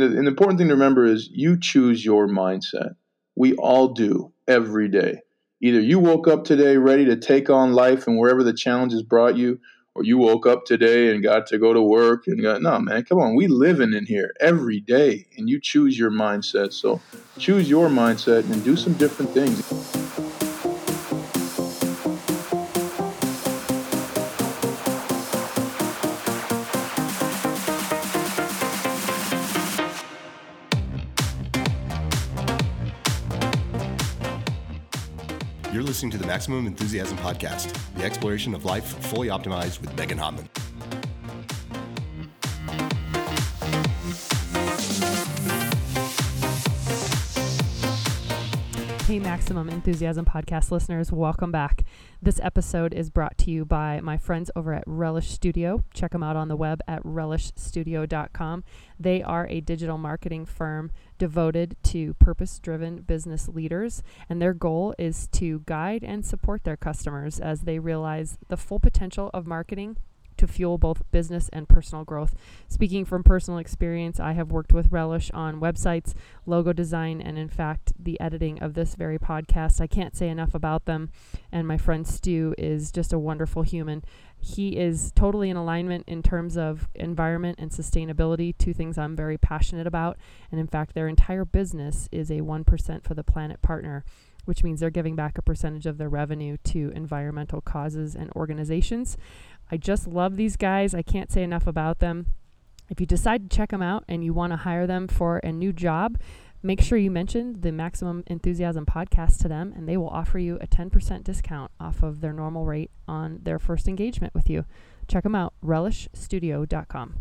An important thing to remember is you choose your mindset. We all do every day. Either you woke up today ready to take on life and wherever the challenges brought you, or you woke up today and got to go to work and got, no, man, come on. We living in here every day, and you choose your mindset. So choose your mindset and do some different things. Listening to the Maximum Enthusiasm Podcast, the exploration of life fully optimized with Megan Hopman. Hey, Maximum Enthusiasm Podcast listeners, welcome back. This episode is brought to you by my friends over at Relish Studio. Check them out on the web at relishstudio.com. They are a digital marketing firm devoted to purpose-driven business leaders, and their goal is to guide and support their customers as they realize the full potential of marketing to fuel both business and personal growth. Speaking from personal experience, I have worked with Relish on websites, logo design, and in fact, the editing of this very podcast. I can't say enough about them. And my friend Stu is just a wonderful human. He is totally in alignment in terms of environment and sustainability, two things I'm very passionate about. And in fact, their entire business is a 1% for the Planet partner, which means they're giving back a percentage of their revenue to environmental causes and organizations. I just love these guys. I can't say enough about them. If you decide to check them out and you want to hire them for a new job, make sure you mention the Maximum Enthusiasm Podcast to them, and they will offer you a 10% discount off of their normal rate on their first engagement with you. Check them out, relishstudio.com.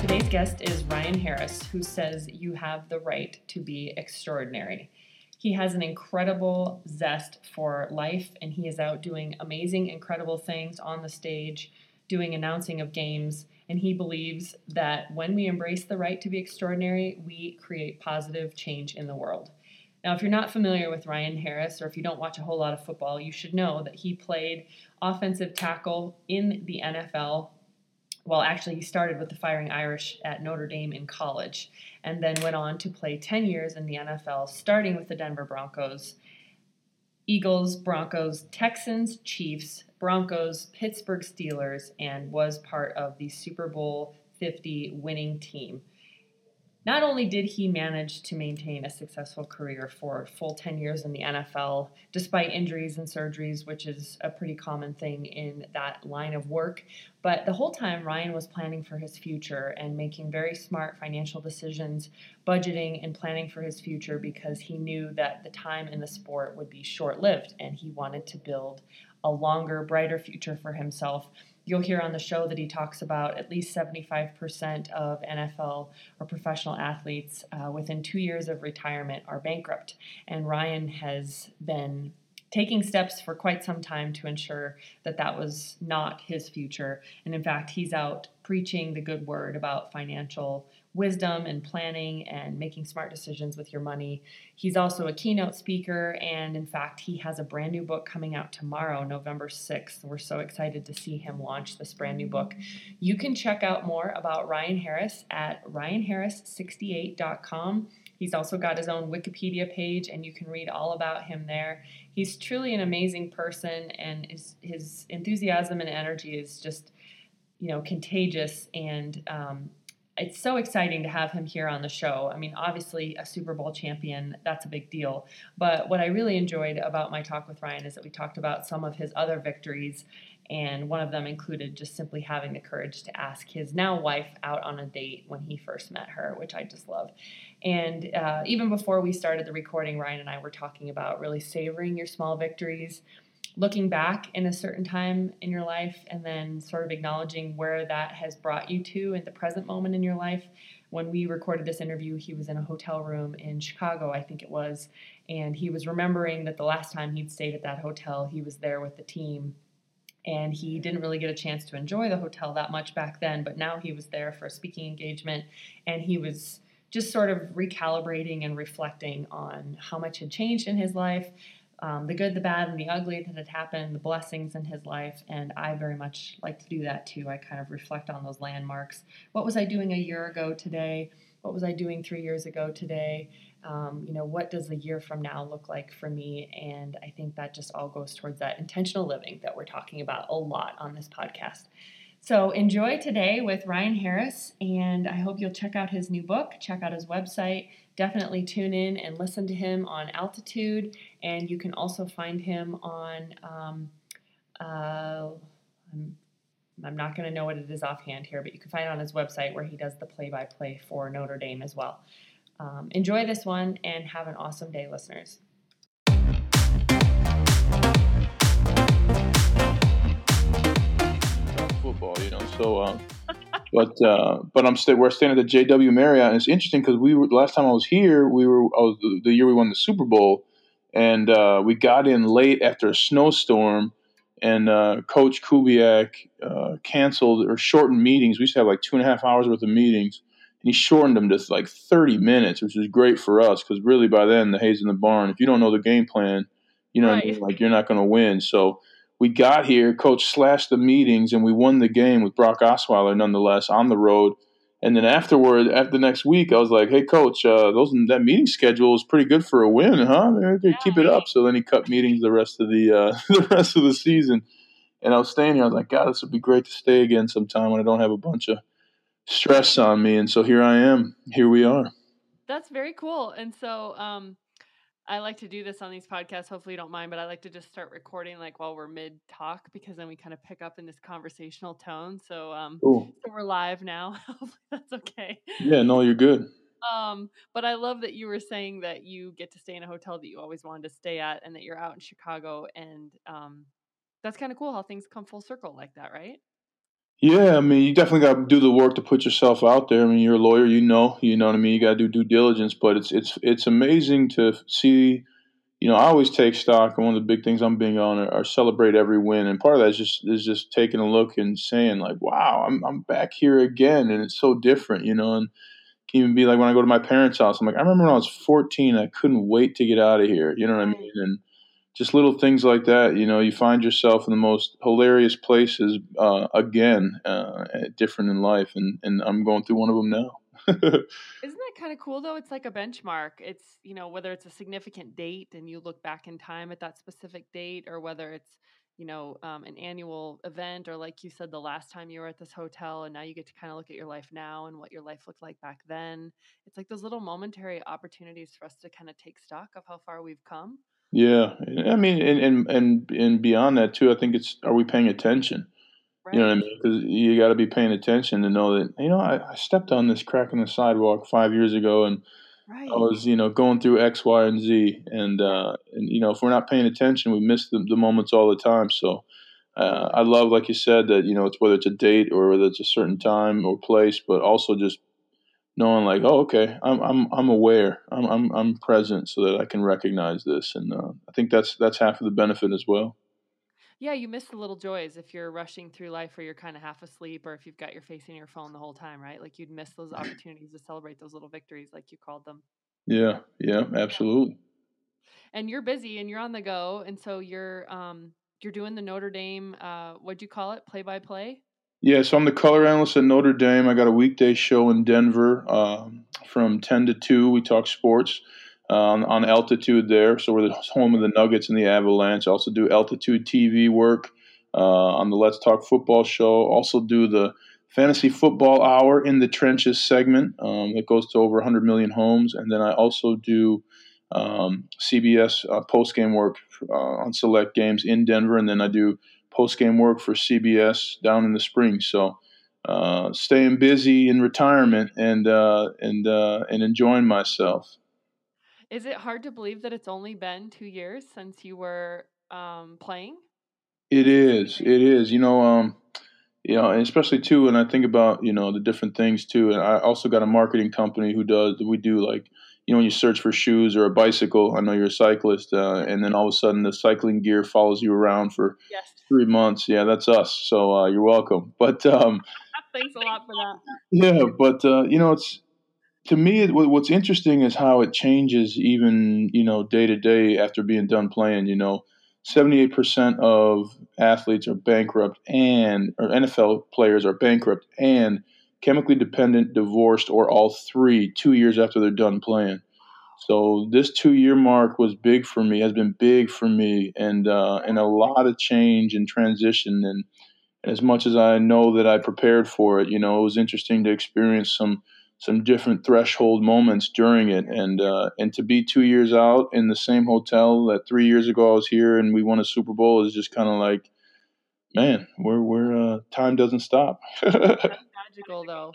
Today's guest is Ryan Harris, who says you have the right to be extraordinary. He has an incredible zest for life, and he is out doing amazing, incredible things on the stage, doing announcing of games, and he believes that when we embrace the right to be extraordinary, we create positive change in the world. Now, if you're not familiar with Ryan Harris, or if you don't watch a whole lot of football, you should know that he played offensive tackle in the NFL. Well, actually, he started with the Fighting Irish at Notre Dame in college and then went on to play 10 years in the NFL, starting with the Denver Broncos, Eagles, Broncos, Texans, Chiefs, Broncos, Pittsburgh Steelers, and was part of the Super Bowl 50 winning team. Not only did he manage to maintain a successful career for a full 10 years in the NFL, despite injuries and surgeries, which is a pretty common thing in that line of work, but the whole time Ryan was planning for his future and making very smart financial decisions, budgeting and planning for his future because he knew that the time in the sport would be short-lived and he wanted to build a longer, brighter future for himself. You'll hear on the show that he talks about at least 75% of NFL or professional athletes within 2 years of retirement are bankrupt. And Ryan has been taking steps for quite some time to ensure that that was not his future. And in fact, he's out preaching the good word about financial wisdom and planning and making smart decisions with your money. He's also a keynote speaker, and in fact, he has a brand new book coming out tomorrow, November 6th. We're so excited to see him launch this brand new book. You can check out more about Ryan Harris at ryanharris68.com. He's also got his own Wikipedia page, and you can read all about him there. He's truly an amazing person, and his enthusiasm and energy is just, you know, contagious, and it's so exciting to have him here on the show. I mean, obviously a Super Bowl champion, that's a big deal. But what I really enjoyed about my talk with Ryan is that we talked about some of his other victories, and one of them included just simply having the courage to ask his now wife out on a date when he first met her, which I just love. And even before we started the recording, Ryan and I were talking about really savoring your small victories, looking back in a certain time in your life and then sort of acknowledging where that has brought you to in the present moment in your life. When we recorded this interview, he was in a hotel room in Chicago, I think it was, and he was remembering that the last time he'd stayed at that hotel, he was there with the team, and he didn't really get a chance to enjoy the hotel that much back then, but now he was there for a speaking engagement, and he was just sort of recalibrating and reflecting on how much had changed in his life, the good, the bad, and the ugly that had happened, the blessings in his life, and I very much like to do that too. I kind of reflect on those landmarks. What was I doing a year ago today? What was I doing 3 years ago today? What does the year from now look like for me? And I think that just all goes towards that intentional living that we're talking about a lot on this podcast. So enjoy today with Ryan Harris, and I hope you'll check out his new book, check out his website, definitely tune in and listen to him on Altitude, and you can also find him on, I'm not going to know what it is offhand here, but you can find it on his website where he does the play-by-play for Notre Dame as well. Enjoy this one, and have an awesome day, listeners. But we're staying at the JW Marriott, and it's interesting because last time I was here, the year we won the Super Bowl, and we got in late after a snowstorm, and Coach Kubiak canceled or shortened meetings. We used to have like 2.5 hours worth of meetings, and he shortened them to like 30 minutes, which was great for us because really by then the hay's in the barn. If you don't know the game plan, right. You're not going to win. So. We got here, coach slashed the meetings, and we won the game with Brock Osweiler nonetheless on the road. And then after the next week, I was like, hey, coach, that meeting schedule is pretty good for a win, huh? Keep it up. So then he cut meetings the rest of the season. And I was staying here. I was like, God, this would be great to stay again sometime when I don't have a bunch of stress on me. And so here I am. Here we are. That's very cool. And so I like to do this on these podcasts. Hopefully you don't mind, but I like to just start recording like while we're mid talk, because then we kind of pick up in this conversational tone. So, so we're live now. Hopefully that's okay. Yeah, no, you're good. But I love that you were saying that you get to stay in a hotel that you always wanted to stay at, and that you're out in Chicago, and that's kind of cool how things come full circle like that, right? Yeah, I mean, you definitely got to do the work to put yourself out there. I mean, you're a lawyer, you know what I mean? You got to do due diligence, but it's amazing to see, I always take stock, and one of the big things I'm big on are celebrate every win. And part of that is just taking a look and saying like, wow, I'm back here again. And it's so different, and it can even be like when I go to my parents' house, I'm like, I remember when I was 14, I couldn't wait to get out of here. You know what I mean? And just little things like that, you find yourself in the most hilarious places again, different in life, and I'm going through one of them now. Isn't that kind of cool, though? It's like a benchmark. It's, whether it's a significant date and you look back in time at that specific date, or whether it's, an annual event, or like you said, the last time you were at this hotel, and now you get to kind of look at your life now and what your life looked like back then. It's like those little momentary opportunities for us to kind of take stock of how far we've come. Yeah. I mean, and beyond that too, I think are we paying attention? Right. You know what I mean? Because you got to be paying attention to know that, I stepped on this crack in the sidewalk 5 years ago, and right. I was, going through X, Y, and Z. And if we're not paying attention, we miss the moments all the time. So I love, like you said, that, it's whether it's a date or whether it's a certain time or place, but also just knowing like, oh, okay, I'm aware, I'm present, so that I can recognize this, and I think that's half of the benefit as well. Yeah, you miss the little joys if you're rushing through life, or you're kind of half asleep, or if you've got your face in your phone the whole time, right? Like you'd miss those opportunities to celebrate those little victories, like you called them. Yeah, absolutely. And you're busy, and you're on the go, and so you're doing the Notre Dame, what'd you call it, play-by-play? Yeah, so I'm the color analyst at Notre Dame. I got a weekday show in Denver from 10 to 2. We talk sports on Altitude there. So we're the home of the Nuggets and the Avalanche. I also do Altitude TV work on the Let's Talk Football show. Also do the Fantasy Football Hour in the Trenches segment that goes to over 100 million homes. And then I also do CBS post-game work on select games in Denver. And then I do post-game work for CBS down in the spring. So staying busy in retirement and enjoying myself. Is it hard to believe that it's only been 2 years since you were playing? It is. And especially too, when I think about, the different things too. And I also got a marketing company when you search for shoes or a bicycle, I know you're a cyclist, and then all of a sudden the cycling gear follows you around for 3 months. Yeah, that's us. So you're welcome. But thanks a lot for that. Yeah, but it's to me, what's interesting is how it changes even, you know, day to day after being done playing. You know, 78% of athletes are bankrupt or NFL players are bankrupt and chemically dependent, divorced, or all three 2 years after they're done playing. So this 2 year mark was big for me, has been big for me, and a lot of change and transition. And as much as I know that I prepared for it, you know, it was interesting to experience some different threshold moments during it. And to be 2 years out in the same hotel that 3 years ago I was here and we won a Super Bowl is just kind of like, man, we're time doesn't stop. That's magical though.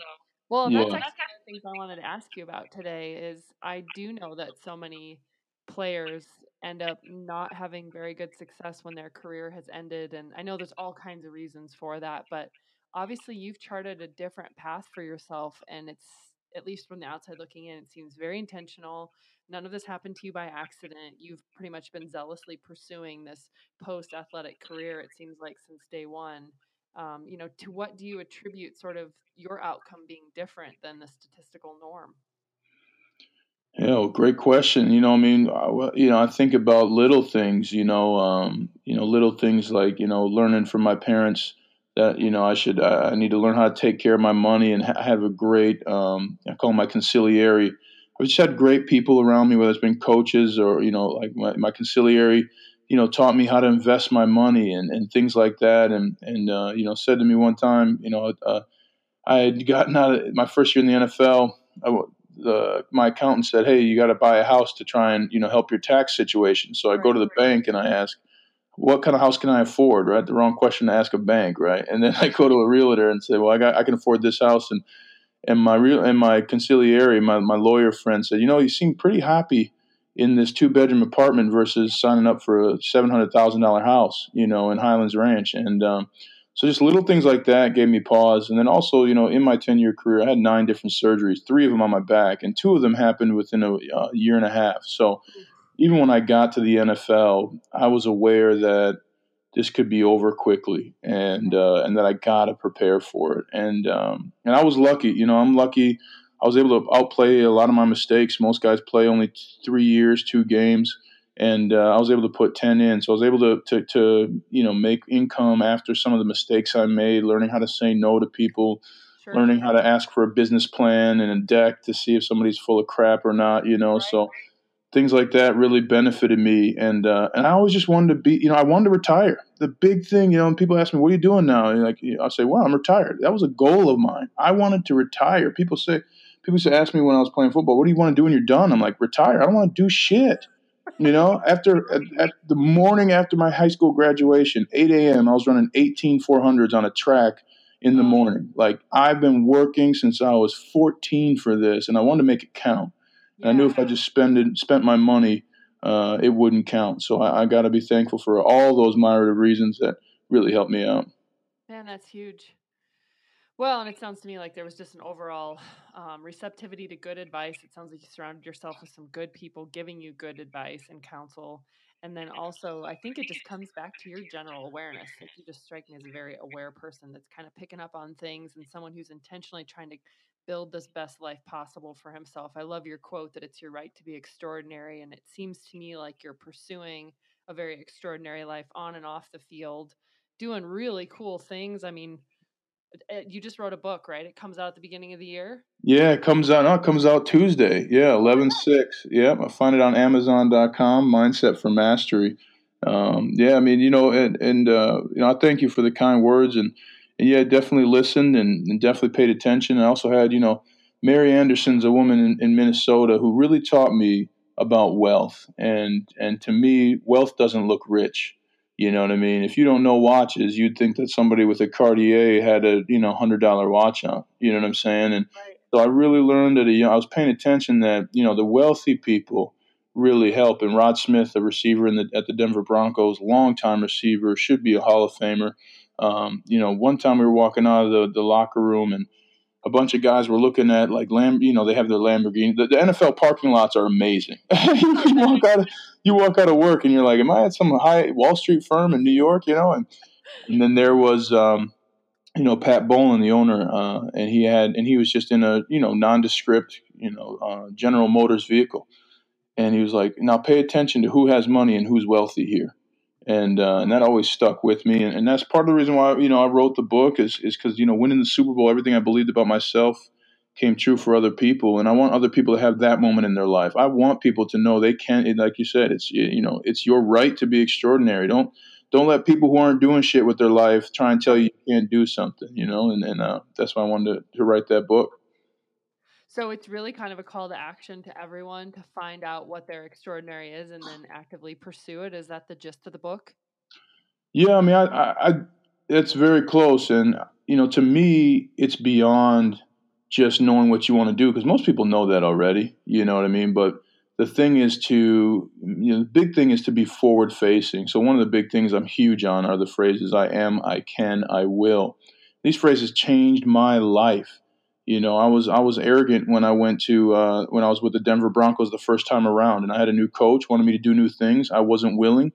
Well, yeah. That's actually one of the things I wanted to ask you about today is I do know that so many players end up not having very good success when their career has ended. And I know there's all kinds of reasons for that, but obviously you've charted a different path for yourself and it's, at least from the outside looking in, it seems very intentional. None of this happened to you by accident. You've pretty much been zealously pursuing this post-athletic career, it seems like, since day one. You know, to what do you attribute sort of your outcome being different than the statistical norm? Yeah, great question. You know, I mean, I think about little things, little things like, you know, learning from my parents that, you know, I need to learn how to take care of my money and have a great, I call them my conciliary. I've just had great people around me, whether it's been coaches or, you know, like my conciliary, you know, taught me how to invest my money and things like that. And you know, said to me one time, you know, I had gotten out of my first year in the NFL. My accountant said, hey, you got to buy a house to try and, you know, help your tax situation. So I go to the bank and I ask, what kind of house can I afford? Right. The wrong question to ask a bank. Right. And then I go to a realtor and say, well, I can afford this house. And my conciliary, my lawyer friend said, you know, you seem pretty happy in this 2-bedroom apartment versus signing up for a $700,000 house, you know, in Highlands Ranch. And, so just little things like that gave me pause. And then also, you know, in my 10-year career, I had 9 different surgeries, 3 of them on my back, and 2 of them happened within a year and a half. So even when I got to the NFL, I was aware that this could be over quickly and that I got to prepare for it. And I was lucky. You know, I'm lucky. I was able to outplay a lot of my mistakes. Most guys play only 3 years, 2 games. And I was able to put 10 in. So I was able to you know, make income after some of the mistakes I made, learning how to say no to people, sure, learning how to ask for a business plan and a deck to see if somebody's full of crap or not, you know. Right. So things like that really benefited me. And I always just wanted to be, you know, I wanted to retire. The big thing, you know, when people ask me, what are you doing now? And like, you know, I say, well, I'm retired. That was a goal of mine. I wanted to retire. People used to ask me when I was playing football, what do you want to do when you're done? I'm like, retire. I don't want to do shit. You know, at the morning after my high school graduation, 8 a.m., I was running 18 400s on a track in the morning. Like, I've been working since I was 14 for this, and I wanted to make it count. And yeah. I knew if I just spent my money, it wouldn't count. So I got to be thankful for all those myriad of reasons that really helped me out. Man, that's huge. Well, and it sounds to me like there was just an overall receptivity to good advice. It sounds like you surrounded yourself with some good people giving you good advice and counsel. And then also, I think it just comes back to your general awareness. Like, you just strike me as a very aware person that's kind of picking up on things and someone who's intentionally trying to build this best life possible for himself. I love your quote that it's your right to be extraordinary. And it seems to me like you're pursuing a very extraordinary life on and off the field, doing really cool things. I mean, you just wrote a book, right? It comes out at the beginning of the year? Yeah, it comes out Tuesday. Yeah, 11/6. Yeah, I find it on Amazon.com, Mindset for Mastery. Yeah, I mean, you know, and you know, I thank you for the kind words. And yeah, definitely listened and definitely paid attention. I also had, you know, Mary Anderson's a woman in Minnesota who really taught me about wealth. And to me, wealth doesn't look rich. You know what I mean? If you don't know watches, you'd think that somebody with a Cartier had a, you know, $100 watch on. You know what I'm saying? And right. So I really learned that, you know, I was paying attention that, you know, the wealthy people really help. And Rod Smith, the receiver at the Denver Broncos, longtime receiver, should be a Hall of Famer. You know, one time we were walking out of the locker room and a bunch of guys were looking at like you know, they have their Lamborghini. The NFL parking lots are amazing. You walk out of work and you're like, am I at some high Wall Street firm in New York? You know, and then there was Pat Bowlen, the owner, and he was just in a, nondescript, General Motors vehicle. And he was like, now pay attention to who has money and who's wealthy here. And that always stuck with me. And that's part of the reason why, I wrote the book is because, winning the Super Bowl, everything I believed about myself came true for other people. And I want other people to have that moment in their life. I want people to know they can, like you said, it's, it's your right to be extraordinary. Don't let people who aren't doing shit with their life try and tell you you can't do something, and that's why I wanted to write that book. So it's really kind of a call to action to everyone to find out what their extraordinary is and then actively pursue it. Is that the gist of the book? Yeah. I mean, I that's very close. And, to me, it's beyond just knowing what you want to do, because most people know that already, you know what I mean? But the thing is to, the big thing is to be forward facing. So one of the big things I'm huge on are the phrases, I am, I can, I will. These phrases changed my life. I was arrogant when I went to, when I was with the Denver Broncos the first time around, and I had a new coach, wanted me to do new things. I wasn't willing,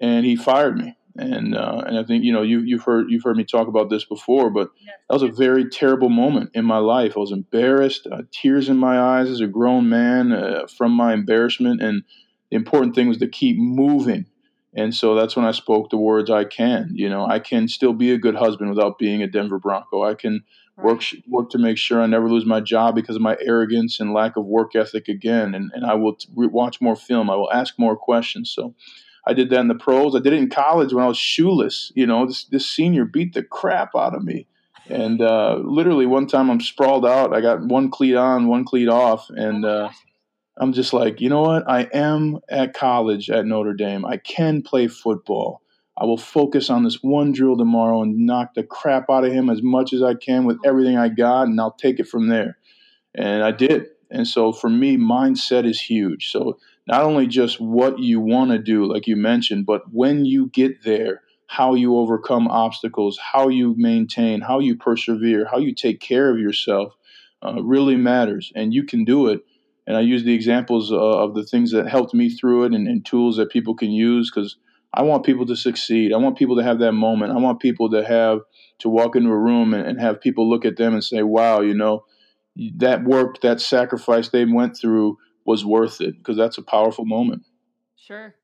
and he fired me. And I think, you've heard me talk about this before, but yes, that was a very terrible moment in my life. I was embarrassed, tears in my eyes as a grown man from my embarrassment. And the important thing was to keep moving. And so that's when I spoke the words, I can, I can still be a good husband without being a Denver Bronco. I can work to make sure I never lose my job because of my arrogance and lack of work ethic again. And I will watch more film. I will ask more questions. So I did that in the pros. I did it in college when I was shoeless. This senior beat the crap out of me. And literally one time I'm sprawled out. I got one cleat on, one cleat off. And I'm just like, you know what? I am at college at Notre Dame. I can play football. I will focus on this one drill tomorrow and knock the crap out of him as much as I can with everything I got, and I'll take it from there. And I did. And so for me, mindset is huge. So not only just what you want to do, like you mentioned, but when you get there, how you overcome obstacles, how you maintain, how you persevere, how you take care of yourself really matters. And you can do it. And I use the examples of the things that helped me through it and tools that people can use, because I want people to succeed. I want people to have that moment. I want people to have to walk into a room and have people look at them and say, wow, that work, that sacrifice they went through was worth it, because that's a powerful moment. Sure.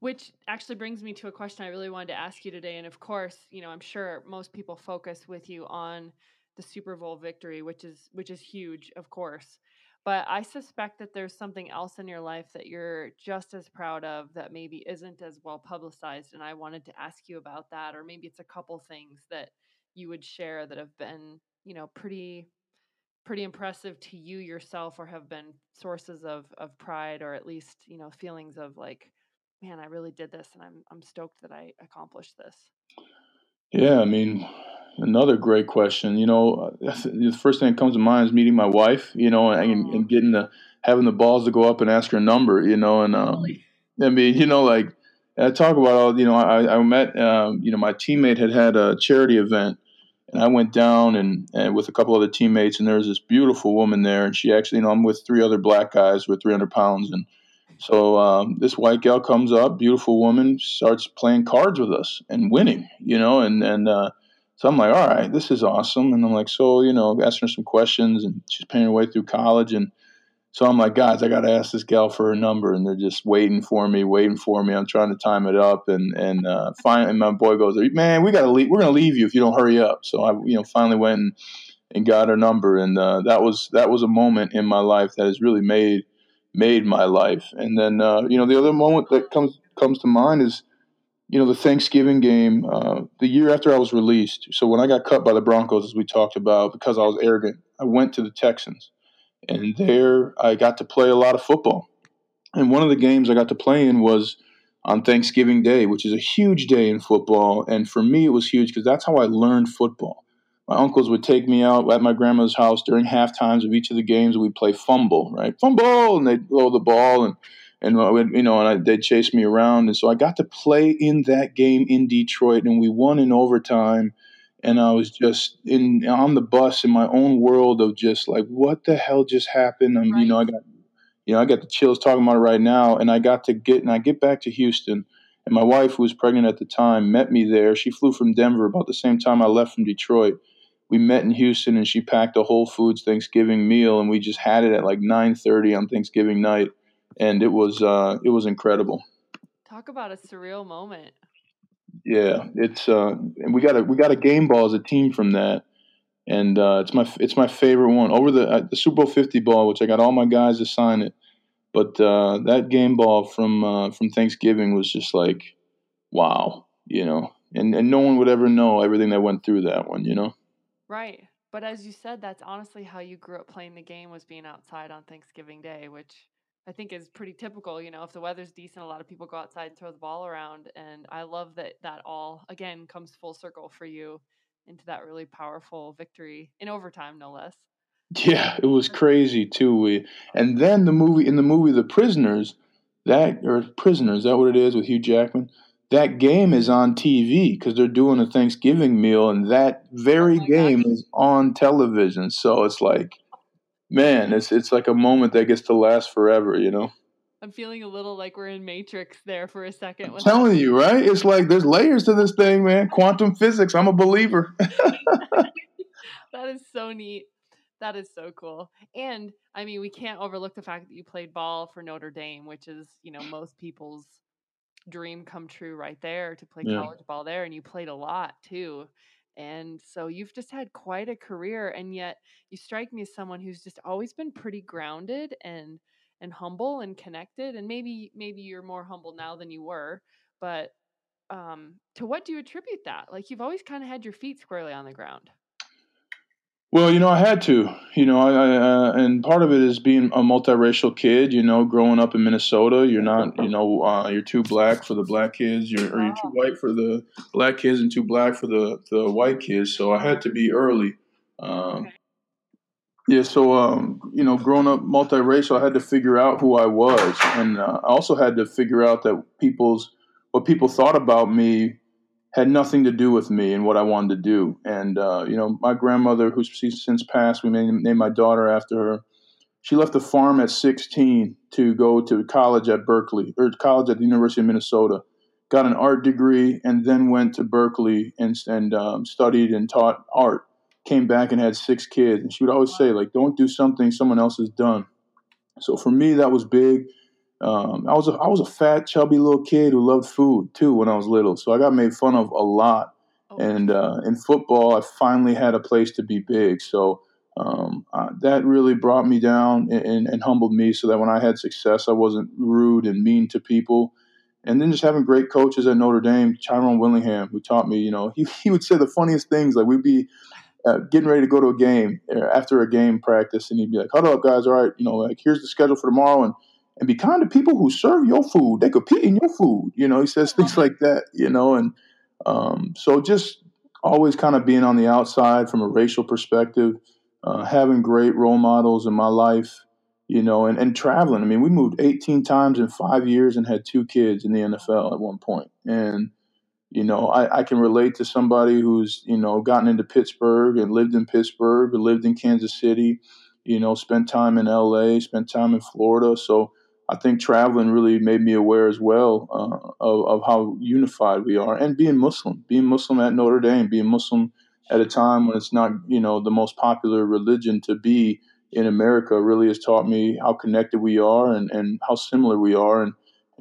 Which actually brings me to a question I really wanted to ask you today. And of course, I'm sure most people focus with you on the Super Bowl victory, which is huge, of course. But I suspect that there's something else in your life that you're just as proud of that maybe isn't as well publicized. And I wanted to ask you about that, or maybe it's a couple things that you would share that have been, pretty impressive to you yourself, or have been sources of pride, or at least, feelings of like, man, I really did this and I'm stoked that I accomplished this. Yeah. I mean, another great question. The first thing that comes to mind is meeting my wife, and having the balls to go up and ask her number, I talk about all, I met, my teammate had a charity event. And I went down and with a couple other teammates, and there was this beautiful woman there. And she actually, I'm with three other black guys with 300 pounds. And so this white gal comes up, beautiful woman, starts playing cards with us and winning, so I'm like, all right, this is awesome. And I'm like, so, asking her some questions, and she's paying her way through college. And so I'm like, guys, I got to ask this gal for her number. And they're just waiting for me. I'm trying to time it up. And finally, my boy goes, man, we got to leave. We're going to leave you if you don't hurry up. So I, finally went and got her number. And that was a moment in my life that has really made my life. And then, the other moment that comes to mind is, the Thanksgiving game, the year after I was released. So when I got cut by the Broncos, as we talked about, because I was arrogant, I went to the Texans. And there I got to play a lot of football. And one of the games I got to play in was on Thanksgiving Day, which is a huge day in football. And for me, it was huge because that's how I learned football. My uncles would take me out at my grandma's house during half times of each of the games. We'd play fumble, right? Fumble! And they'd blow the ball and they'd chase me around. And so I got to play in that game in Detroit, and we won in overtime. And I was just on the bus in my own world of just like, what the hell just happened? Right. I got the chills talking about it right now. And I get back to Houston, And my wife, who was pregnant at the time, met me there. She flew from Denver about the same time I left from Detroit. We met in Houston, and she packed a Whole Foods Thanksgiving meal, and we just had it at like 9:30 on Thanksgiving night, and it was incredible. Talk about a surreal moment. Yeah, and we got a game ball as a team from that, and it's my favorite one over the Super Bowl 50 ball, which I got all my guys to sign it. But that game ball from Thanksgiving was just like, wow, you know, and no one would ever know everything that went through that one, you know. Right. But as you said, that's honestly how you grew up playing the game, was being outside on Thanksgiving Day, which I think is pretty typical. You know, if the weather's decent, a lot of people go outside and throw the ball around. And I love that all, again, comes full circle for you into that really powerful victory in overtime, no less. Yeah, it was crazy too. And then the movie The Prisoners, is that what it is, with Hugh Jackman? That game is on TV because they're doing a Thanksgiving meal, and that very game is on television. So it's like, man, it's like a moment that gets to last forever, you know? I'm feeling a little like we're in Matrix there for a second. I'm telling you, right? It's like there's layers to this thing, man. Quantum physics. I'm a believer. That is so neat. That is so cool. And, I mean, we can't overlook the fact that you played ball for Notre Dame, which is, you know, most people's dream come true right there, to play college ball there. And you played a lot too, and so you've just had quite a career, and yet you strike me as someone who's just always been pretty grounded and humble and connected, and maybe you're more humble now than you were, but to what do you attribute that? Like, you've always kind of had your feet squarely on the ground. Well, you know, I had to, you know, I and part of it is being a multiracial kid, you know, growing up in Minnesota. You're not, you know, you're too black for the black kids, or you're too white for the black kids and too black for the white kids. So I had to be early. Yeah. So, you know, growing up multiracial, I had to figure out who I was. And I also had to figure out that what people thought about me had nothing to do with me and what I wanted to do. And, you know, my grandmother, who's since passed, we named my daughter after her. She left the farm at 16 to go to college at Berkeley, or college at the University of Minnesota, got an art degree, and then went to Berkeley and studied and taught art, came back and had 6 kids. And she would always say, like, don't do something someone else has done. So for me, that was big. I was a fat, chubby little kid who loved food too when I was little, so I got made fun of a lot. And in football, I finally had a place to be big. So that really brought me down and humbled me, so that when I had success, I wasn't rude and mean to people. And then just having great coaches at Notre Dame, Chiron Willingham, who taught me, you know, he would say the funniest things. Like, we'd be getting ready to go to a game after a game practice, and he'd be like, "Huddle up, guys! All right, you know, like, here's the schedule for tomorrow, and be kind to people who serve your food. They compete in your food." You know, he says things like that, you know. And so just always kind of being on the outside from a racial perspective, having great role models in my life, you know, and traveling. I mean, we moved 18 times in 5 years and had 2 kids in the NFL at one point. And, you know, I can relate to somebody who's, you know, gotten into Pittsburgh and lived in Pittsburgh, or lived in Kansas City, you know, spent time in L.A., spent time in Florida. So I think traveling really made me aware as well of how unified we are, and being Muslim at Notre Dame, being Muslim at a time when it's not, you know, the most popular religion to be in America, really has taught me how connected we are and how similar we are, and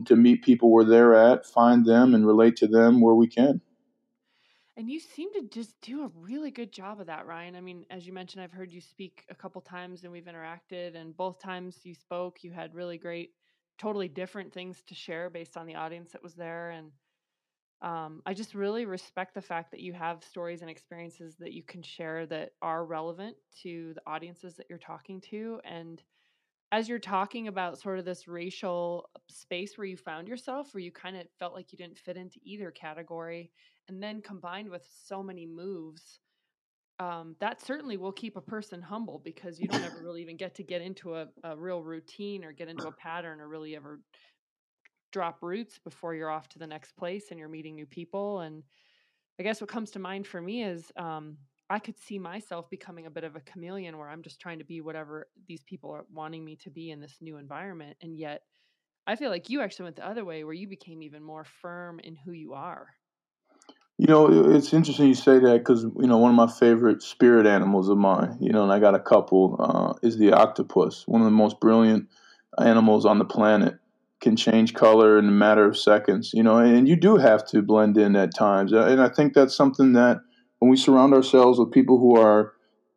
to meet people where they're at, find them and relate to them where we can. And you seem to just do a really good job of that, Ryan. I mean, as you mentioned, I've heard you speak a couple times and we've interacted, and both times you spoke, you had really great, totally different things to share based on the audience that was there. And I just really respect the fact that you have stories and experiences that you can share that are relevant to the audiences that you're talking to. And as you're talking about sort of this racial space where you found yourself, where you kind of felt like you didn't fit into either category, and then combined with so many moves, that certainly will keep a person humble, because you don't ever really even get into a real routine or get into a pattern, or really ever drop roots before you're off to the next place and you're meeting new people. And I guess what comes to mind for me is I could see myself becoming a bit of a chameleon, where I'm just trying to be whatever these people are wanting me to be in this new environment. And yet I feel like you actually went the other way where you became even more firm in who you are. You know, it's interesting you say that because, you know, one of my favorite spirit animals of mine, you know, and I got a couple, is the octopus. One of the most brilliant animals on the planet, can change color in a matter of seconds, you know, and you do have to blend in at times. And I think that's something that when we surround ourselves with people who are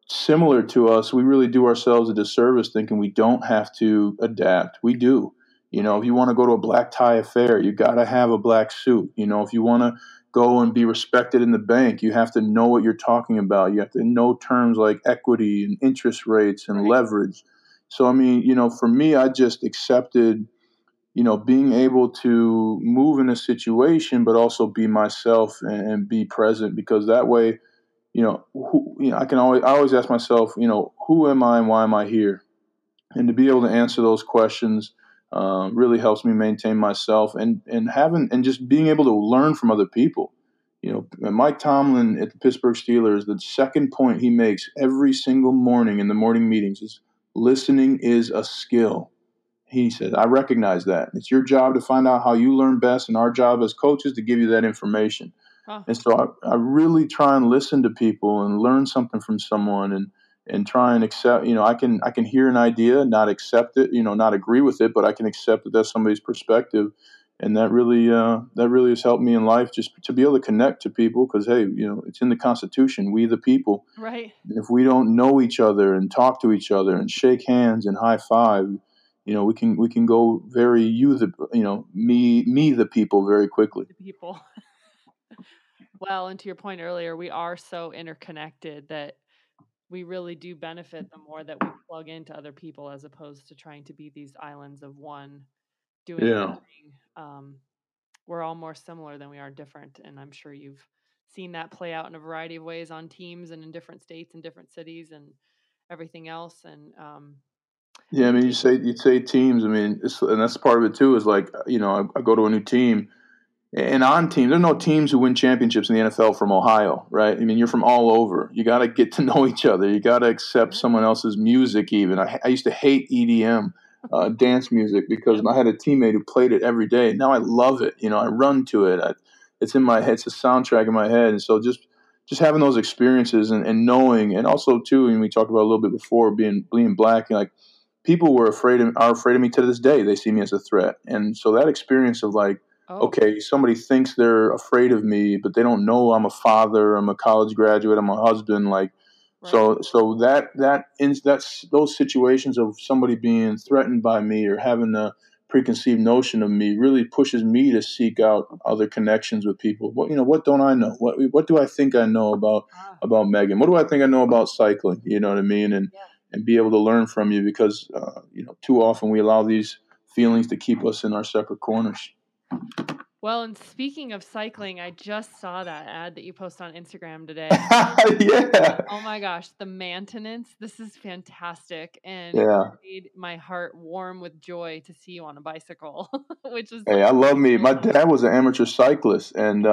similar to us, we really do ourselves a disservice thinking we don't have to adapt. We do. You know, if you want to go to a black tie affair, you got to have a black suit. You know, if you want to go and be respected in the bank, you have to know what you're talking about. You have to know terms like equity and interest rates and leverage. So, I mean, you know, for me, I just accepted, you know, being able to move in a situation, but also be myself and be present, because that way, you know, I always ask myself, you know, who am I and why am I here? And to be able to answer those questions really helps me maintain myself and just being able to learn from other people. You know, Mike Tomlin at the Pittsburgh Steelers, the second point he makes every single morning in the morning meetings is listening is a skill. He said, I recognize that. It's your job to find out how you learn best, and our job as coaches to give you that information. Huh. And so I really try and listen to people and learn something from someone and try and accept, you know, I can hear an idea, not accept it, you know, not agree with it, but I can accept that that's somebody's perspective. And that really has helped me in life, just to be able to connect to people, because, hey, you know, it's in the Constitution, we the people. Right. And if we don't know each other and talk to each other and shake hands and high five, you know, we can go very me the people very quickly. The people. Well, and to your point earlier, we are so interconnected that we really do benefit the more that we plug into other people, as opposed to trying to be these islands of one doing everything. We're all more similar than we are different. And I'm sure you've seen that play out in a variety of ways on teams and in different states and different cities and everything else. And, yeah, I mean, you say teams. I mean, and that's part of it too. Is like, you know, I go to a new team, and on team, there are no teams who win championships in the NFL from Ohio, right? I mean, you're from all over. You got to get to know each other. You got to accept someone else's music. Even I used to hate EDM, dance music, because I had a teammate who played it every day. Now I love it. You know, I run to it. It's in my head. It's a soundtrack in my head. And so just having those experiences and knowing, and also too, and we talked about a little bit before, being black, and like, people are afraid of me to this day. They see me as a threat. And so that experience of like, okay, somebody thinks they're afraid of me, but they don't know I'm a father, I'm a college graduate, I'm a husband. Like, right. So that's those situations of somebody being threatened by me or having a preconceived notion of me really pushes me to seek out other connections with people. What, you know, what don't I know? What do I think I know about Megan? What do I think I know about cycling? You know what I mean? And be able to learn from you, because, you know, too often we allow these feelings to keep us in our separate corners. Well, and speaking of cycling, I just saw that ad that you posted on Instagram today. Yeah. Oh my gosh. The maintenance. This is fantastic. And it made my heart warm with joy to see you on a bicycle, which is, hey, I love me. My dad was an amateur cyclist. And,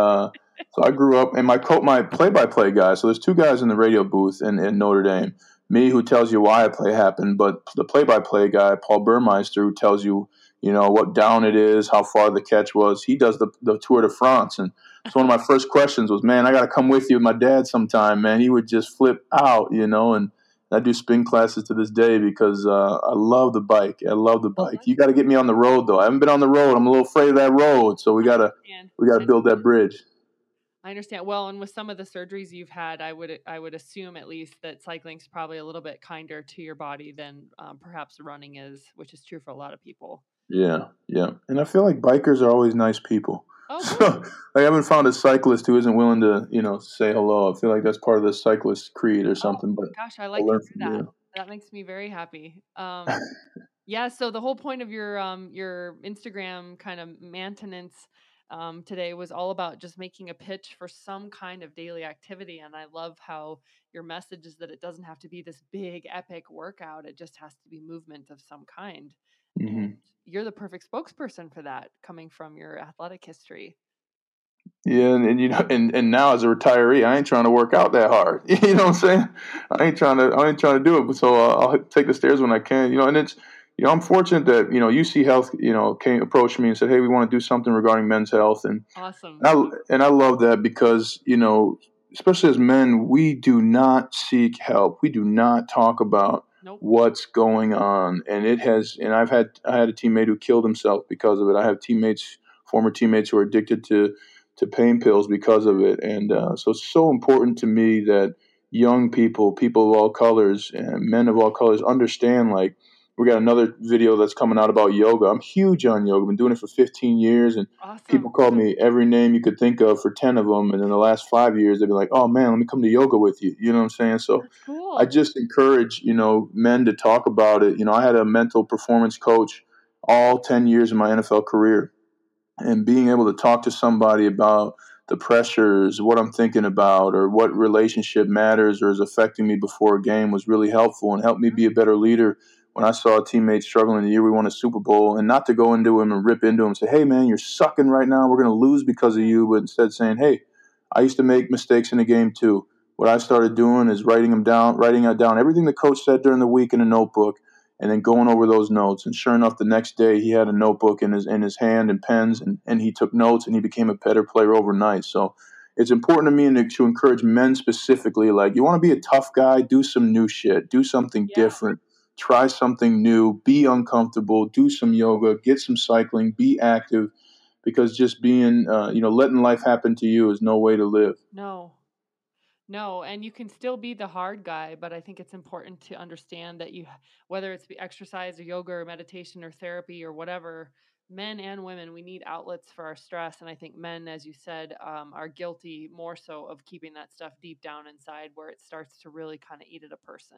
so I grew up, and my play-by-play guy. So there's two guys in the radio booth in Notre Dame. Me, who tells you why a play happened, but the play-by-play guy, Paul Burmeister, who tells you, you know, what down it is, how far the catch was. He does the Tour de France. And so one of my first questions was, man, I got to come with you with my dad sometime, man. He would just flip out, you know, and I do spin classes to this day because I love the bike. I love the bike. You got to get me on the road, though. I haven't been on the road. I'm a little afraid of that road. So we got to build that bridge. I understand. Well, and with some of the surgeries you've had, I would assume at least that cycling's probably a little bit kinder to your body than perhaps running is, which is true for a lot of people. Yeah, yeah. And I feel like bikers are always nice people. Oh, so, like, I haven't found a cyclist who isn't willing to, you know, say hello. I feel like that's part of the cyclist creed or something. But gosh, I like to do that. You. That makes me very happy. Yeah. So the whole point of your Instagram kind of maintenance today was all about just making a pitch for some kind of daily activity. And I love how your message is that it doesn't have to be this big, epic workout. It just has to be movement of some kind. Mm-hmm. And you're the perfect spokesperson for that, coming from your athletic history. Yeah. And you know, and now as a retiree, I ain't trying to work out that hard. You know what I'm saying? I ain't trying to do it. So I'll take the stairs when I can, you know, and it's, you know, I'm fortunate that, you know, UC Health, you know, approached me and said, hey, we want to do something regarding men's health. And awesome. And I love that because, you know, especially as men, we do not seek help. We do not talk about what's going on. And it has, and I had a teammate who killed himself because of it. I have former teammates who are addicted to pain pills because of it. And so it's so important to me that young people of all colors and men of all colors understand, like, we got another video that's coming out about yoga. I'm huge on yoga. I've been doing it for 15 years, and awesome. People call me every name you could think of for 10 of them. And in the last 5 years, they've been like, oh, man, let me come to yoga with you. You know what I'm saying? So cool. I just encourage, you know, men to talk about it. You know, I had a mental performance coach all 10 years of my NFL career. And being able to talk to somebody about the pressures, what I'm thinking about, or what relationship matters or is affecting me before a game was really helpful and helped me be a better leader. When I saw a teammate struggling the year we won a Super Bowl, and not to go into him and rip into him and say, hey, man, you're sucking right now. We're going to lose because of you. But instead saying, hey, I used to make mistakes in the game too. What I started doing is writing down everything the coach said during the week in a notebook and then going over those notes. And sure enough, the next day he had a notebook in his hand and pens, and he took notes, and he became a better player overnight. So it's important to me and to encourage men specifically, like, you want to be a tough guy, do some new shit, do something different. Try something new, be uncomfortable, do some yoga, get some cycling, be active, because just being, letting life happen to you is no way to live. No. And you can still be the hard guy, but I think it's important to understand that you, whether it's the exercise or yoga or meditation or therapy or whatever, men and women, we need outlets for our stress. And I think men, as you said, are guilty more so of keeping that stuff deep down inside where it starts to really kind of eat at a person.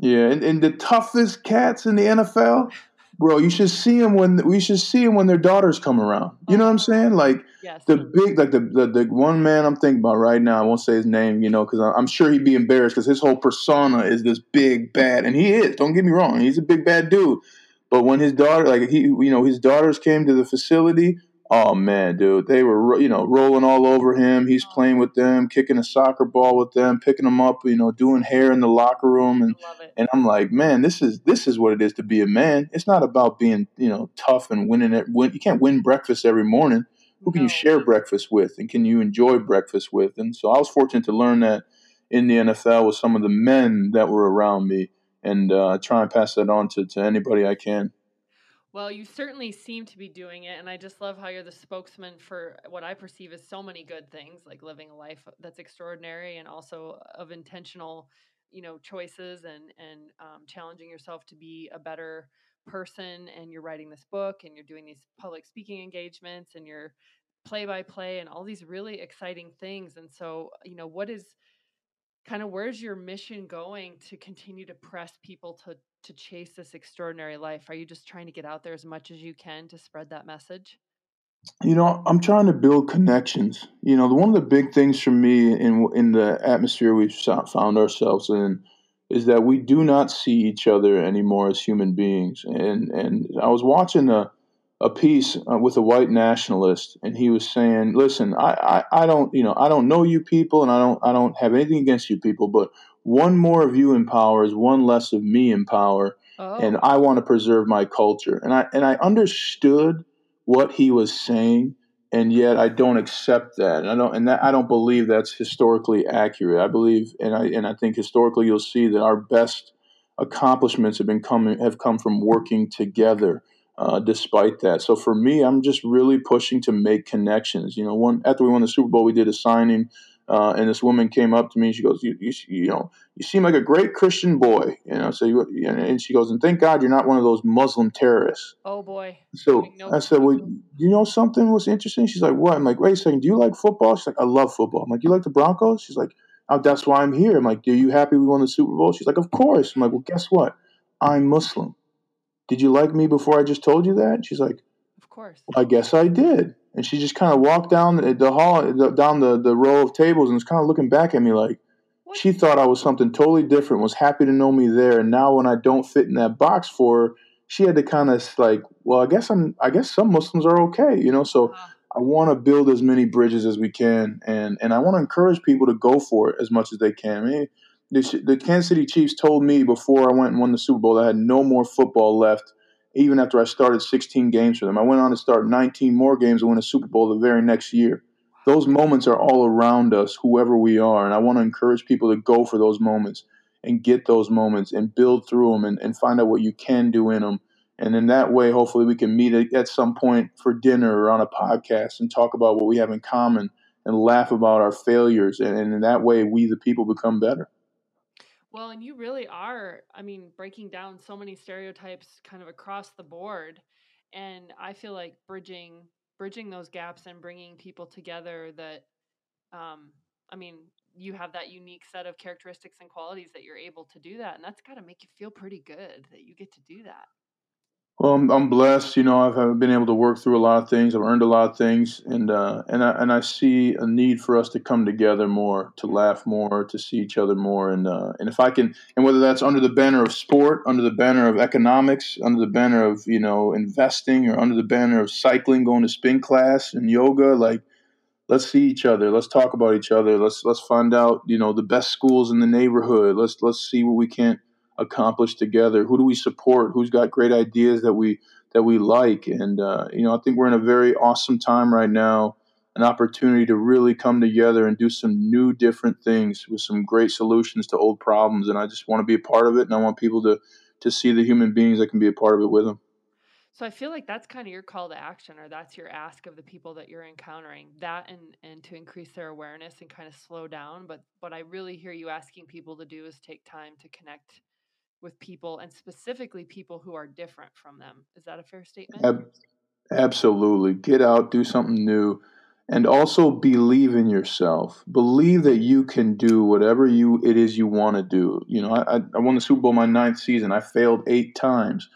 Yeah, and the toughest cats in the NFL, bro. You should see them when their daughters come around. You know what I'm saying? Like yes. the one man I'm thinking about right now. I won't say his name, you know, because I'm sure he'd be embarrassed because his whole persona is this big bad, and he is. Don't get me wrong, he's a big bad dude. But when his daughter, his daughters came to the facility. Oh man, dude, they were, you know, rolling all over him. He's playing with them, kicking a soccer ball with them, picking them up, you know, doing hair in the locker room, and I'm like, man, this is what it is to be a man. It's not about being, you know, tough and winning it. You can't win breakfast every morning. Who can you share breakfast with, and can you enjoy breakfast with? And so I was fortunate to learn that in the NFL with some of the men that were around me, and try and pass that on to anybody I can. Well, you certainly seem to be doing it, and I just love how you're the spokesman for what I perceive as so many good things, like living a life that's extraordinary and also of intentional, you know, choices and challenging yourself to be a better person. And you're writing this book, and you're doing these public speaking engagements, and you're play-by-play, and all these really exciting things. And so, you know, where's your mission going to continue to press people to chase this extraordinary life? Are you just trying to get out there as much as you can to spread that message? You know, I'm trying to build connections. You know, one of the big things for me in the atmosphere we've found ourselves in is that we do not see each other anymore as human beings. And I was watching a piece with a white nationalist, and he was saying, listen, I don't know you people, and I don't have anything against you people, but one more of you in power is one less of me in power. Oh. And I want to preserve my culture. And I understood what he was saying, and yet I don't accept that. I don't believe that's historically accurate. I believe, and I think historically you'll see that our best accomplishments have come from working together. Despite that. So for me, I'm just really pushing to make connections. You know, after we won the Super Bowl, we did a signing, and this woman came up to me and she goes, you seem like a great Christian boy. You know, and she goes, and thank God you're not one of those Muslim terrorists. Oh boy. So I said, well, you know something was interesting? She's like, what? I'm like, wait a second, do you like football? She's like, I love football. I'm like, you like the Broncos? She's like, oh, that's why I'm here. I'm like, are you happy we won the Super Bowl? She's like, of course. I'm like, well, guess what? I'm Muslim. Did you like me before I just told you that? She's like, of course. Well, I guess I did. And she just kind of walked down the hall, down the row of tables, and was kind of looking back at me like, what? She thought I was something totally different, was happy to know me there. And now when I don't fit in that box for her, she had to kind of like, well, I guess some Muslims are okay, you know? So I want to build as many bridges as we can. And I want to encourage people to go for it as much as they can. I mean, the Kansas City Chiefs told me before I went and won the Super Bowl that I had no more football left even after I started 16 games for them. I went on to start 19 more games and win a Super Bowl the very next year. Those moments are all around us, whoever we are, and I want to encourage people to go for those moments and get those moments and build through them and find out what you can do in them. And in that way, hopefully we can meet at some point for dinner or on a podcast and talk about what we have in common and laugh about our failures. And in that way, we, the people, become better. Well, and you really are, I mean, breaking down so many stereotypes kind of across the board. And I feel like bridging those gaps and bringing people together that, I mean, you have that unique set of characteristics and qualities that you're able to do that. And that's got to make you feel pretty good that you get to do that. Well, I'm blessed. You know, I've been able to work through a lot of things. I've earned a lot of things. And I see a need for us to come together more, to laugh more, to see each other more. And if I can, and whether that's under the banner of sport, under the banner of economics, under the banner of, you know, investing, or under the banner of cycling, going to spin class and yoga, like, let's see each other. Let's talk about each other. Let's find out, you know, the best schools in the neighborhood. Let's see what we can accomplish together. Who do we support? Who's got great ideas that we like? And, you know, I think we're in a very awesome time right now, an opportunity to really come together and do some new, different things with some great solutions to old problems. And I just want to be a part of it. And I want people to see the human beings that can be a part of it with them. So I feel like that's kind of your call to action, or that's your ask of the people that you're encountering, that and to increase their awareness and kind of slow down. But what I really hear you asking people to do is take time to connect with people, and specifically people who are different from them. Is that a fair statement? Absolutely. Get out, do something new, and also believe in yourself. Believe that you can do whatever it is you want to do. You know, I won the Super Bowl my 9th season. I failed 8 times.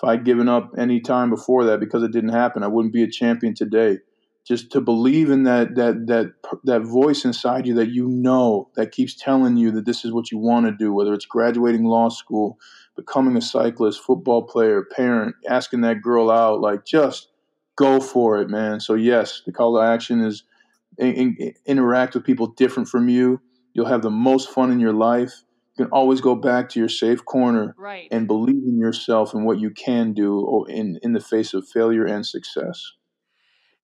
If I'd given up any time before that because it didn't happen, I wouldn't be a champion today. Just to believe in that voice inside you that you know that keeps telling you that this is what you want to do, whether it's graduating law school, becoming a cyclist, football player, parent, asking that girl out, like, just go for it, man. So, yes, the call to action is interact with people different from you. You'll have the most fun in your life. You can always go back to your safe corner, right, and believe in yourself and what you can do in the face of failure and success.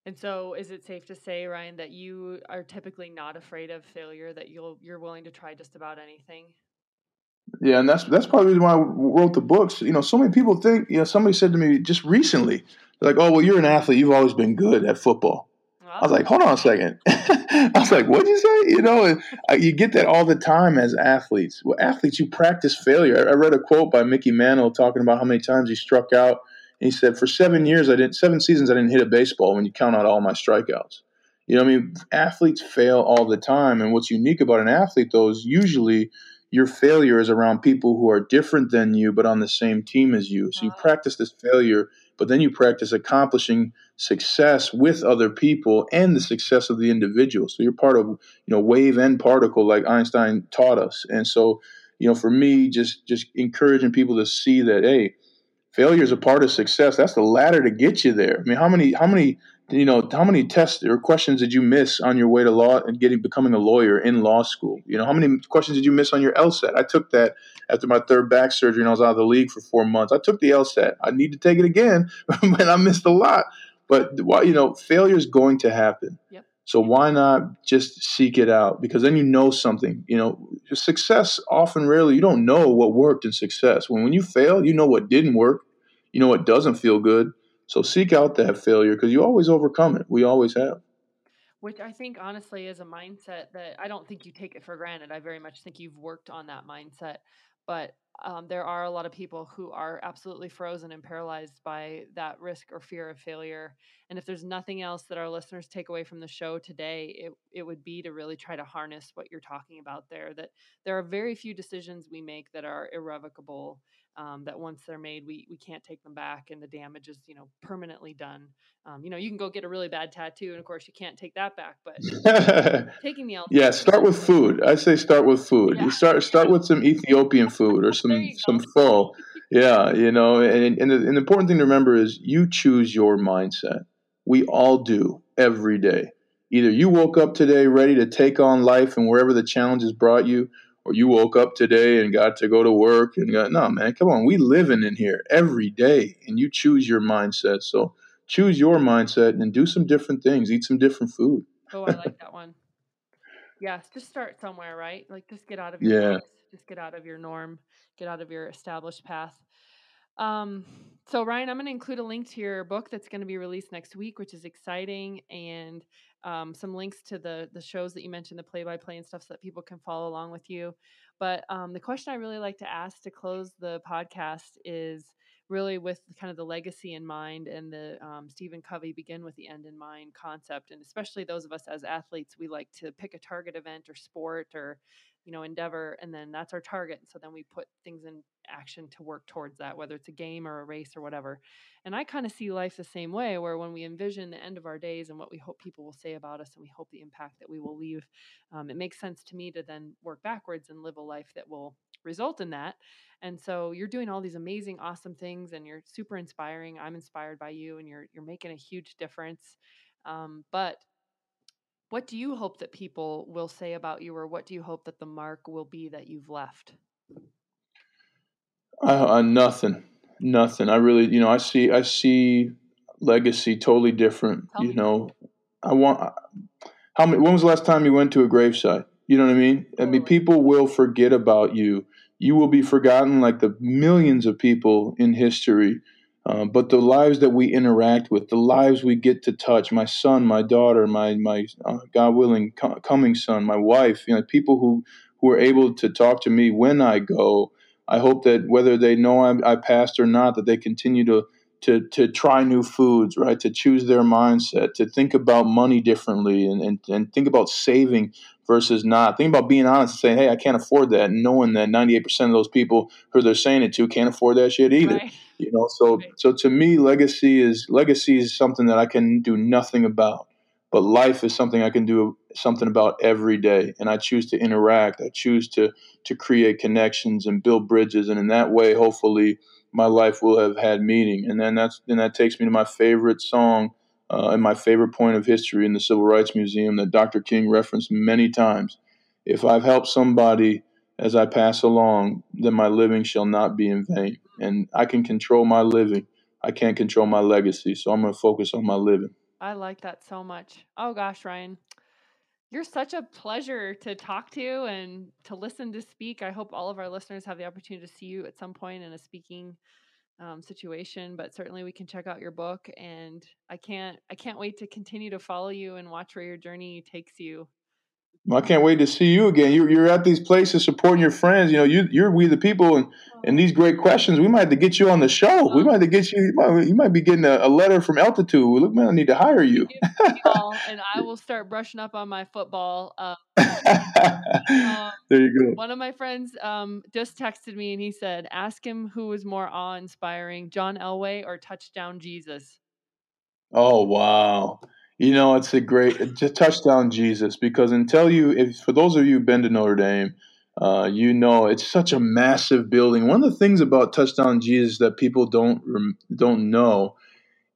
And so is it safe to say, Ryan, that you are typically not afraid of failure, that you're willing to try just about anything? Yeah, and that's probably why I wrote the books. You know, so many people think, you know, somebody said to me just recently, like, oh, well, you're an athlete. You've always been good at football. I was like, hold on a second. I was like, what'd you say? You know, you get that all the time as athletes. Well, athletes, you practice failure. I read a quote by Mickey Mantle talking about how many times he struck out. And he said, for 7 seasons, I didn't hit a baseball when you count out all my strikeouts. You know what I mean? Athletes fail all the time. And what's unique about an athlete, though, is usually your failure is around people who are different than you but on the same team as you. So you practice this failure, but then you practice accomplishing success with other people and the success of the individual. So you're part of, you know, wave and particle, like Einstein taught us. And so, you know, for me, just encouraging people to see that, hey, failure is a part of success. That's the ladder to get you there. I mean, how many tests or questions did you miss on your way to law and becoming a lawyer in law school? You know, how many questions did you miss on your LSAT? I took that after my 3rd back surgery and I was out of the league for 4 months. I took the LSAT. I need to take it again, but I missed a lot. But, you know, failure is going to happen. Yep. So why not just seek it out? Because then you know something. You know, success rarely, you don't know what worked in success. When you fail, you know what didn't work. You know what doesn't feel good. So seek out that failure because you always overcome it. We always have. Which I think, honestly, is a mindset that I don't think you take it for granted. I very much think you've worked on that mindset. But there are a lot of people who are absolutely frozen and paralyzed by that risk or fear of failure. And if there's nothing else that our listeners take away from the show today, it would be to really try to harness what you're talking about there, that there are very few decisions we make that are irrevocable, that once they're made, we can't take them back and the damage is, you know, permanently done. You know, you can go get a really bad tattoo and of course you can't take that back, but taking the altitude. Yeah, start with food. I say start with food. Yeah. You start with some Ethiopian food or some pho. Yeah, you know, and the important thing to remember is you choose your mindset. We all do every day. Either you woke up today ready to take on life and wherever the challenges brought you, you woke up today and got to go to work and got, no, man, come on. We living in here every day, and you choose your mindset. So choose your mindset and do some different things. Eat some different food. Oh, I like that one. Yes. Just start somewhere, right? Like just get out of your place. Just get out of your norm, get out of your established path. So Ryan, I'm going to include a link to your book that's going to be released next week, which is exciting, and some links to the shows that you mentioned, the play-by-play and stuff, so that people can follow along with you. But the question I really like to ask to close the podcast is really with kind of the legacy in mind and the Stephen Covey begin with the end in mind concept. And especially those of us as athletes, we like to pick a target event or sport or, you know, endeavor, and then that's our target. So then we put things in action to work towards that, whether it's a game or a race or whatever. And I kind of see life the same way, where when we envision the end of our days and what we hope people will say about us and we hope the impact that we will leave, it makes sense to me to then work backwards and live a life that will result in that. And so you're doing all these amazing, awesome things, and you're super inspiring. I'm inspired by you, and you're making a huge difference. But what do you hope that people will say about you, or what do you hope that the mark will be that you've left? Nothing. I really, you know, I see legacy totally different. Tell you me. Know, I want, how many, when was the last time you went to a gravesite? You know what I mean? Totally. I mean, people will forget about you. You will be forgotten like the millions of people in history. But the lives that we interact with, the lives we get to touch, my son, my daughter, my God willing coming son, my wife, you know, people who are able to talk to me when I go. I hope that whether they know I passed or not, that they continue to try new foods, right? To choose their mindset, to think about money differently, and think about saving versus not. Think about being honest and saying, hey, I can't afford that, and knowing that 98% of those people who they're saying it to can't afford that shit either. Right. You know, so to me, legacy is something that I can do nothing about. But life is something I can do something about every day. And I choose to interact. I choose to create connections and build bridges. And in that way, hopefully, my life will have had meaning. And then that takes me to my favorite song and my favorite point of history in the Civil Rights Museum that Dr. King referenced many times. If I've helped somebody as I pass along, then my living shall not be in vain. And I can control my living. I can't control my legacy. So I'm going to focus on my living. I like that so much. Oh gosh, Ryan, you're such a pleasure to talk to and to listen to speak. I hope all of our listeners have the opportunity to see you at some point in a speaking situation, but certainly we can check out your book, and I can't wait to continue to follow you and watch where your journey takes you. Well, I can't wait to see you again. You're at these places supporting your friends. You know, you're We the People, and these great questions. We might have to get you on the show. We might have to get you. You might be getting a letter from Altitude. Look, man, I need to hire you. And I will start brushing up on my football. There you go. One of my friends just texted me, and he said, "Ask him who was more awe-inspiring, John Elway or Touchdown Jesus." Oh wow. You know, it's a great Touchdown Jesus, because for those of you who've been to Notre Dame, you know, it's such a massive building. One of the things about Touchdown Jesus that people don't know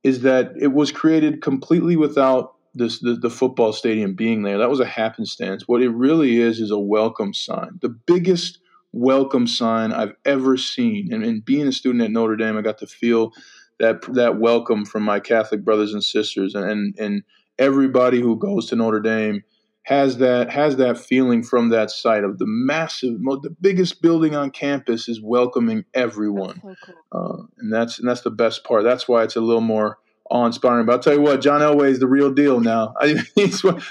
is that it was created completely without the football stadium being there. That was a happenstance. What it really is a welcome sign. The biggest welcome sign I've ever seen. And being a student at Notre Dame, I got to feel that welcome from my Catholic brothers and sisters, and everybody who goes to Notre Dame has that feeling from that site of the biggest building on campus is welcoming everyone. That's so cool. and that's the best part. That's why it's a little more awe-inspiring. But I'll tell you what, John Elway is the real deal now.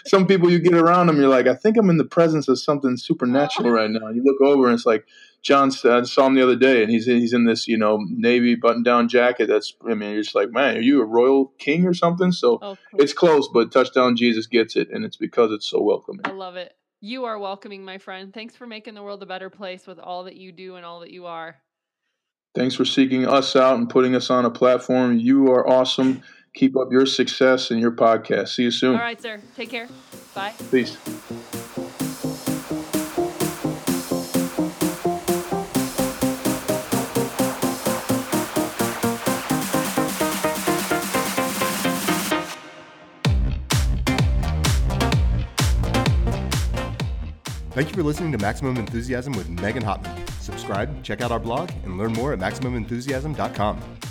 Some people, you get around them, you're like, I think I'm in the presence of something supernatural right now. You look over and it's like, John said, I saw him the other day, and he's in this, you know, Navy button-down jacket. You're just like, man, are you a royal king or something? So It's close, but Touchdown Jesus gets it, and it's because it's so welcoming. I love it. You are welcoming, my friend. Thanks for making the world a better place with all that you do and all that you are. Thanks for seeking us out and putting us on a platform. You are awesome. Keep up your success and your podcast. See you soon. All right, sir. Take care. Bye. Peace. Thank you for listening to Maximum Enthusiasm with Megan Hopman. Subscribe, check out our blog, and learn more at MaximumEnthusiasm.com.